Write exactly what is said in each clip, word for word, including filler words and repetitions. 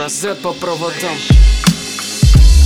Разряд по проводам.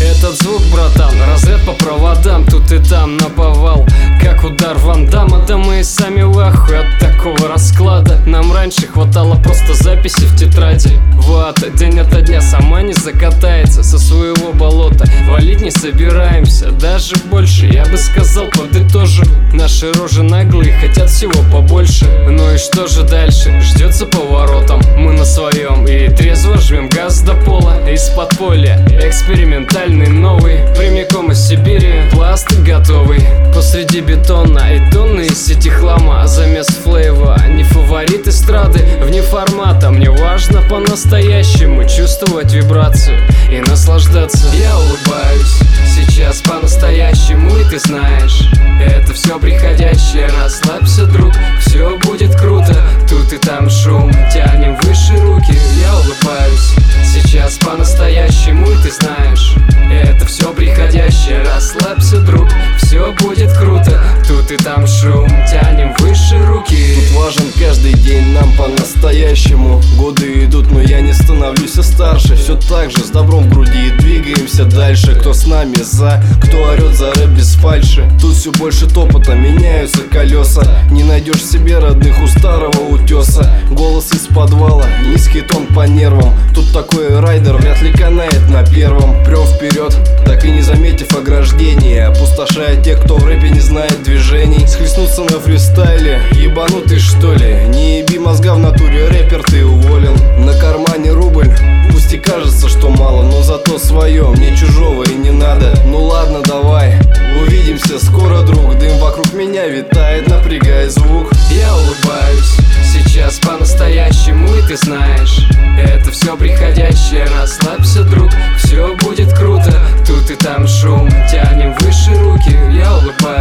Этот звук, братан, разряд по проводам. Тут и там наповал, как удар Ван Дамма. Да мы и сами в ахуе от такого расклада. Нам раньше хватало просто записи в тетради. Вот, день ото дня сама не закатается со своего болота. Валить не собираемся, даже больше. Я бы сказал, подытожу, наши рожи наглые, хотят всего побольше. Ну и что же дальше? Ждется поворотом. Мы на своем и трезво жмем газ до пола. Из-под поля экспериментально новый, прямиком из Сибири, пласт готовый. Посреди бетона и тонны из сети хлама. Замес флейва, не фаворит эстрады, вне формата. Мне важно по-настоящему чувствовать вибрацию и наслаждаться. Я улыбаюсь сейчас по-настоящему, и ты знаешь, это все приходящее. Расслабься, друг, все будет круто. Тут и там шум, тянем выше руки. Я улыбаюсь сейчас по-настоящему, и ты знаешь, это все приходящее. Расслабься, друг, все будет круто. Тут и там шум, тянем выше руки. Тут важен каждый день нам по-настоящему. Годы идут, но я не становлюсь старше. Все так же с добром в груди и двигаемся дальше. Кто с нами за, кто орет за рэп без фальши. Тут все больше топота, меняются колеса. Не найдешь себе родных у старого утеса. Голос из подвала, низкий тон по нервам. Тут такой райдер вряд ли канает на первом. Прёв вперед, так и не заметив ограждения, опустошая тех, кто в рэпе не знает движений. Схлестнуться на фристайле, ебанутый что ли? Не еби мозга в натуре, рэпер, ты уволен. На кармане рубль, пусть и кажется, что мало, но зато свое, мне чужого и не надо. Ну ладно, давай, увидимся скоро, друг. Дым вокруг меня витает, напрягая звук. Я улыбаюсь сейчас по-настоящему, и ты знаешь, это все приходящее. Расслабься, друг, все будет круто. Тут и там шум, тянем выше руки. Я улыбаюсь